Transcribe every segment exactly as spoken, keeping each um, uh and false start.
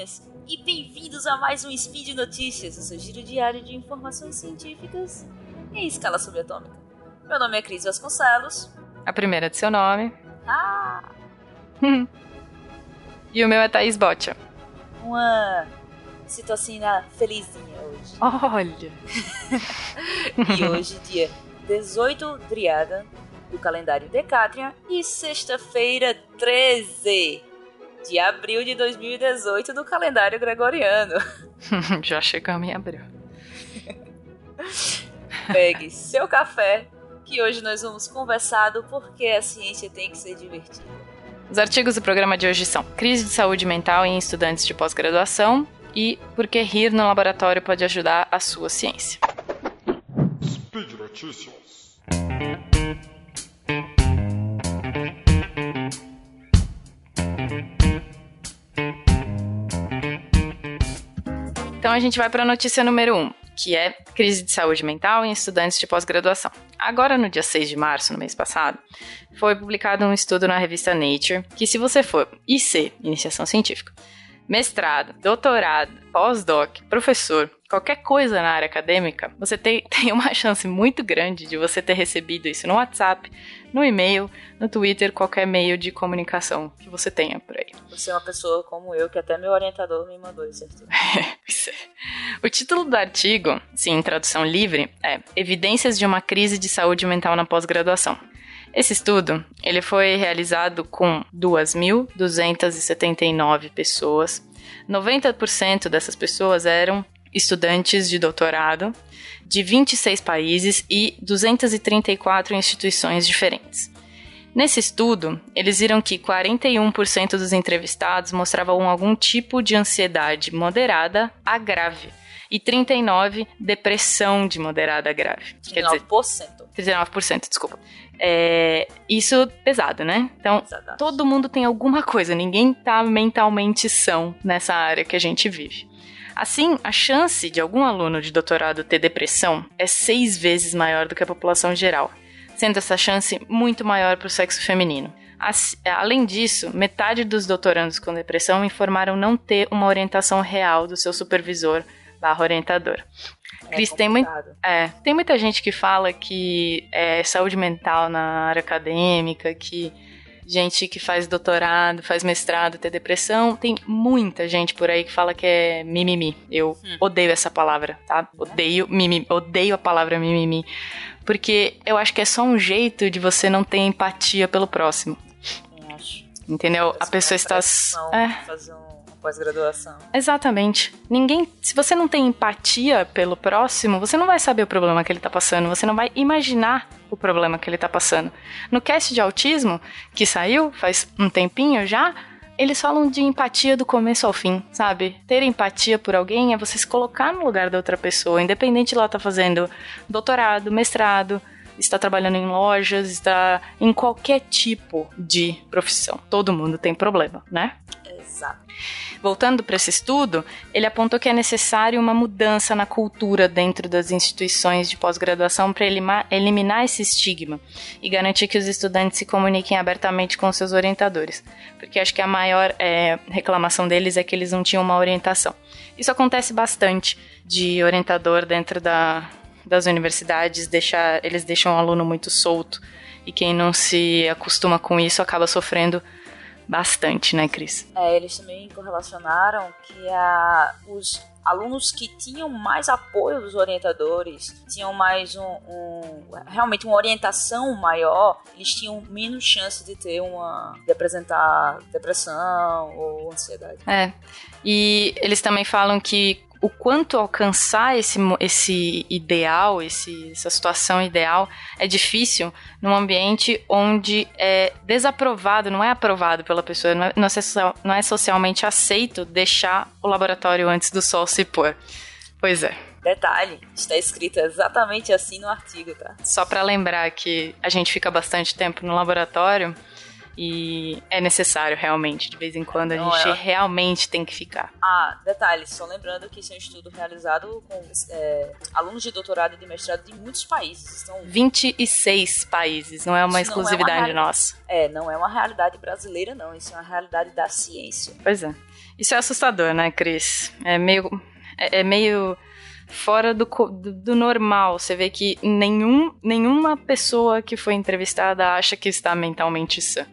Notinhas, e bem-vindos a mais um Spin de Notícias, o seu giro diário de informações científicas em escala subatômica. Meu nome é Cris Vasconcelos. A primeira de seu nome. Ah! E o meu é Thaís Botcha. Uma citocina felizinha hoje. Olha! E hoje, dia dezoito, Driadan, do calendário Dekatrian, e sexta-feira, treze de abril de dois mil e dezoito, do calendário gregoriano. Já chegamos em abril. Pegue seu café, que hoje nós vamos conversar do porquê a ciência tem que ser divertida. Os artigos do programa de hoje são Crise de saúde mental em estudantes de pós-graduação e Por que rir no laboratório pode ajudar a sua ciência. Speed Notícias. Então a gente vai para a notícia número um, que é crise de saúde mental em estudantes de pós-graduação. Agora, no dia seis de março, no mês passado, foi publicado um estudo na revista Nature, que se você for I C, iniciação científica, mestrado, doutorado, pós-doc, professor, qualquer coisa na área acadêmica, você tem, tem uma chance muito grande de você ter recebido isso no WhatsApp, no e-mail, no Twitter, qualquer meio de comunicação que você tenha por aí. Você é uma pessoa como eu, que até meu orientador me mandou isso. O título do artigo, sim, em tradução livre, é Evidências de uma crise de saúde mental na pós-graduação. Esse estudo, ele foi realizado com duas mil duzentas e setenta e nove pessoas. noventa por cento dessas pessoas eram estudantes de doutorado de vinte e seis países e duzentas e trinta e quatro instituições diferentes. Nesse estudo, eles viram que quarenta e um por cento dos entrevistados mostravam algum tipo de ansiedade moderada a grave e trinta e nove por cento depressão de moderada a grave. trinta e nove por cento. Quer dizer, trinta e nove por cento, desculpa. É, isso pesado, né? Então, Pesadante. Todo mundo tem alguma coisa, ninguém tá mentalmente são nessa área que a gente vive. Assim, a chance de algum aluno de doutorado ter depressão é seis vezes maior do que a população geral, sendo essa chance muito maior para o sexo feminino. Além disso, metade dos doutorandos com depressão informaram não ter uma orientação real do seu supervisor barra orientador. É Cris, tem, mu- é, tem muita gente que fala que é saúde mental na área acadêmica, que gente que faz doutorado, faz mestrado, tem depressão. Tem muita gente por aí que fala que é mimimi. Eu hum. odeio essa palavra, tá? Odeio mimimi, odeio a palavra mimimi. Porque eu acho que é só um jeito de você não ter empatia pelo próximo. Eu acho. Entendeu? A pessoa está... É. Fazer um... pós-graduação. Exatamente. Ninguém, se você não tem empatia pelo próximo, você não vai saber o problema que ele tá passando, você não vai imaginar o problema que ele tá passando. No cast de autismo, que saiu faz um tempinho já, eles falam de empatia do começo ao fim, sabe? Ter empatia por alguém é você se colocar no lugar da outra pessoa, independente de ela tá fazendo doutorado, mestrado, está trabalhando em lojas, está em qualquer tipo de profissão. Todo mundo tem problema, né? Exato. Voltando para esse estudo, ele apontou que é necessário uma mudança na cultura dentro das instituições de pós-graduação para eliminar esse estigma e garantir que os estudantes se comuniquem abertamente com seus orientadores, porque acho que a maior é, reclamação deles é que eles não tinham uma orientação. Isso acontece bastante de orientador dentro da, das universidades, deixar, eles deixam o aluno muito solto e quem não se acostuma com isso acaba sofrendo bastante, né, Cris? É, eles também correlacionaram que a, os alunos que tinham mais apoio dos orientadores, tinham mais um, um realmente uma orientação maior, eles tinham menos chance de ter uma, de apresentar depressão ou ansiedade. É, e eles também falam que o quanto alcançar esse, esse ideal, esse, essa situação ideal, é difícil num ambiente onde é desaprovado, não é aprovado pela pessoa, não é, não é, social, não é socialmente aceito deixar o laboratório antes do sol se pôr. Pois é. Detalhe, está escrito exatamente assim no artigo, tá? Só para lembrar que a gente fica bastante tempo no laboratório e é necessário realmente, de vez em quando a Não, gente é... realmente tem que ficar. Ah, detalhe, só lembrando que isso é um estudo realizado com é, alunos de doutorado e de mestrado de muitos países. Então, vinte e seis países, não é uma exclusividade é uma reali... nossa. É, não é uma realidade brasileira não, isso é uma realidade da ciência. Pois é. Isso é assustador, né, Cris? É meio, é, é meio fora do, do, do normal. Você vê que nenhum, nenhuma pessoa que foi entrevistada acha que está mentalmente sã.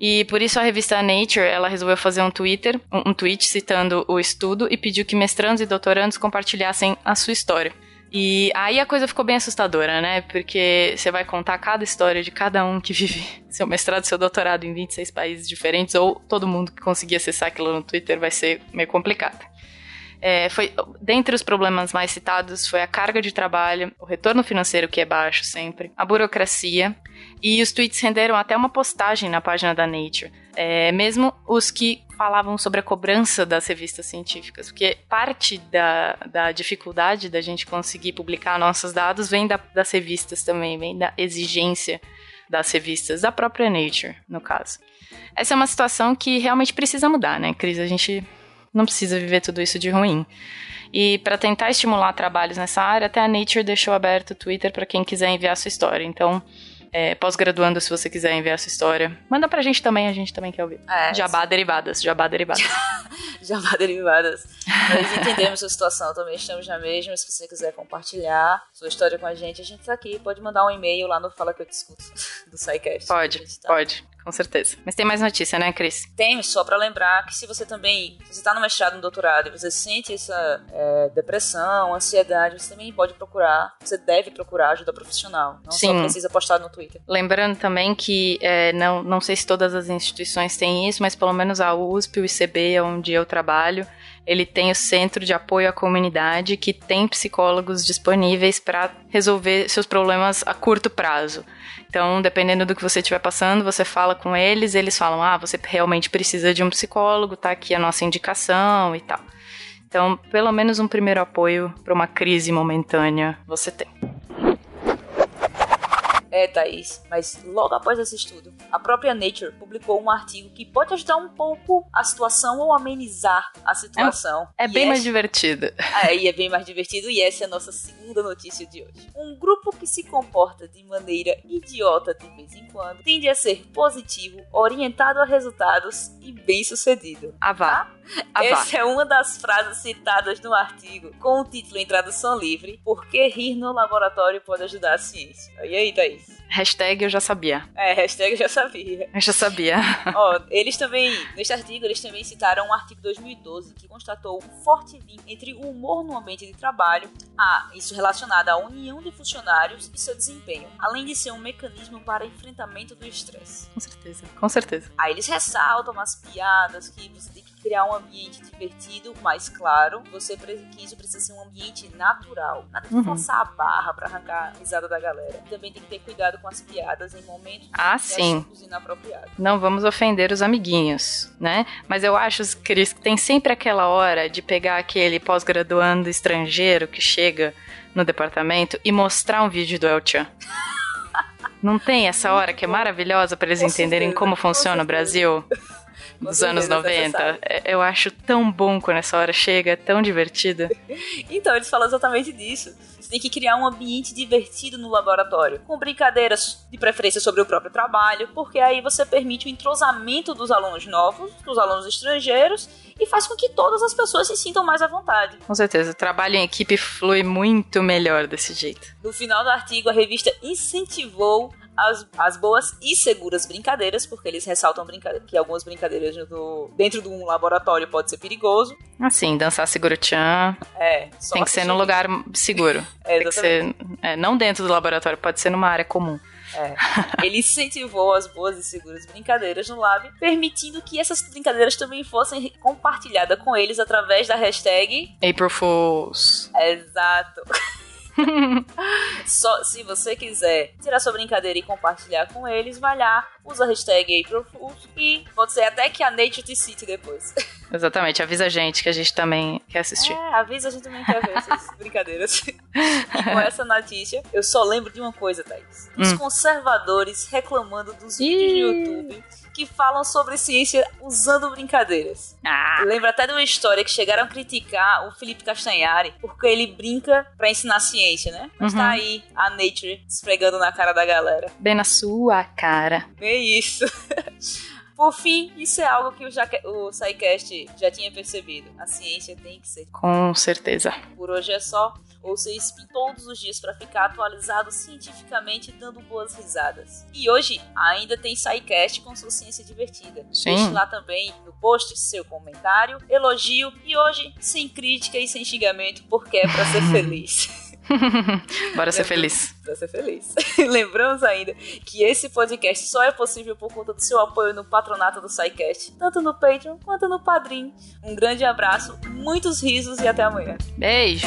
E por isso a revista Nature, ela resolveu fazer um, Twitter, um, um tweet citando o estudo e pediu que mestrandos e doutorandos compartilhassem a sua história. E aí a coisa ficou bem assustadora, né? Porque você vai contar cada história de cada um que vive seu mestrado, seu doutorado em vinte e seis países diferentes, ou todo mundo que conseguir acessar aquilo no Twitter, vai ser meio complicado. É, foi, dentre os problemas mais citados foi a carga de trabalho, o retorno financeiro, que é baixo sempre, a burocracia, e os tweets renderam até uma postagem na página da Nature, é, mesmo os que falavam sobre a cobrança das revistas científicas, porque parte da, da dificuldade da gente conseguir publicar nossos dados vem da, das revistas também, vem da exigência das revistas, da própria Nature, no caso. Essa é uma situação que realmente precisa mudar, né, Cris? A gente não precisa viver tudo isso de ruim. E para tentar estimular trabalhos nessa área, até a Nature deixou aberto o Twitter para quem quiser enviar sua história. Então, é, pós-graduando, se você quiser enviar sua história, manda pra gente também, a gente também quer ouvir. É, jabá isso. derivadas, jabá derivadas. Jabá derivadas. Nós entendemos sua situação, também estamos já mesmo. Se você quiser compartilhar sua história com a gente, a gente tá aqui. Pode mandar um e-mail lá no Fala Que Eu Te Escuto, do SciCast. Pode, tá... pode. Com certeza. Mas tem mais notícia, né, Cris? Tem, só pra lembrar que se você também, se você tá no mestrado, no doutorado, e você sente essa é, depressão, ansiedade, você também pode procurar, você deve procurar ajuda profissional. Não Sim. só precisa postar no Twitter. Lembrando também que, é, não, não sei se todas as instituições têm isso, mas pelo menos a U S P, o I C B, onde eu trabalho, ele tem o Centro de Apoio à Comunidade, que tem psicólogos disponíveis para resolver seus problemas a curto prazo. Então, dependendo do que você estiver passando, você fala com eles, eles falam, ah, você realmente precisa de um psicólogo, tá aqui a nossa indicação e tal. Então, pelo menos um primeiro apoio para uma crise momentânea você tem. É, Thaís, mas logo após esse estudo, a própria Nature publicou um artigo que pode ajudar um pouco a situação ou amenizar a situação. É, é bem essa... mais divertido. Ah, e é bem mais divertido, e essa é a nossa segunda notícia de hoje. Um grupo que se comporta de maneira idiota de vez em quando tende a ser positivo, orientado a resultados e bem-sucedido. Ah, vá. Ah, essa vá. É uma das frases citadas no artigo, com o título em tradução livre, Por que rir no laboratório pode ajudar a ciência? E aí, Thaís? Hashtag eu já sabia. É, hashtag eu já sabia. Eu já sabia. Ó, eles também, neste artigo, eles também citaram um artigo de dois mil e doze que constatou um forte link entre o humor no ambiente de trabalho, a isso relacionado à união de funcionários e seu desempenho, além de ser um mecanismo para enfrentamento do estresse. Com certeza, com certeza. Aí eles ressaltam umas piadas que você tem que criar um ambiente divertido, mas claro, você que isso precisa ser um ambiente natural. Nada de uhum. forçar a barra pra arrancar a risada da galera. Também tem que ter cuidado com as piadas em momentos ah, inapropriados. Não vamos ofender os amiguinhos, né? Mas eu acho, Cris, que tem sempre aquela hora de pegar aquele pós-graduando estrangeiro que chega no departamento e mostrar um vídeo do El-Chan. Não tem essa hora que é maravilhosa pra eles com entenderem certeza. Como funciona o Brasil? Dos anos noventa. Eu acho tão bom quando essa hora chega, é tão divertida. Então, eles falam exatamente disso. Você tem que criar um ambiente divertido no laboratório, com brincadeiras de preferência sobre o próprio trabalho, porque aí você permite o entrosamento dos alunos novos, dos alunos estrangeiros, e faz com que todas as pessoas se sintam mais à vontade. Com certeza, o trabalho em equipe flui muito melhor desse jeito. No final do artigo, a revista incentivou As, as boas e seguras brincadeiras, porque eles ressaltam brinca- que algumas brincadeiras do, dentro de um laboratório pode ser perigoso. Assim, dançar seguro-tchan é, só tem que ser num lugar seguro. É, tem que ser, é, não dentro do laboratório, pode ser numa área comum. É. Ele incentivou as boas e seguras brincadeiras no lab, permitindo que essas brincadeiras também fossem compartilhadas com eles através da hashtag April Fools. Exato. Só, se você quiser tirar sua brincadeira e compartilhar com eles, vai lá, usa a hashtag April Fools e pode ser até que a Nature te cite depois. Exatamente, avisa a gente que a gente também quer assistir. É, avisa a gente também quer ver essas brincadeiras. E com essa notícia, eu só lembro de uma coisa, Thaís. Os hum. conservadores reclamando dos vídeos do YouTube que falam sobre ciência usando brincadeiras. Ah. Eu lembro até de uma história que chegaram a criticar o Felipe Castanhari porque ele brinca pra ensinar ciência, né? Mas uhum. tá aí a Nature esfregando na cara da galera. Bem na sua cara. Bem isso. Por fim, isso é algo que o, Jaque... o SciCast já tinha percebido. A ciência tem que ser. Com certeza. Por hoje é só. Ouça Spin todos os dias para ficar atualizado cientificamente, dando boas risadas. E hoje ainda tem SciCast com sua ciência divertida. Sim. Deixe lá também no post seu comentário, elogio e hoje sem crítica e sem xingamento, porque é para ser feliz. Bora ser feliz. Bora ser feliz. Lembramos ainda que esse podcast só é possível por conta do seu apoio no patronato do SciCast, tanto no Patreon quanto no Padrim. Um grande abraço, muitos risos e até amanhã. Beijo!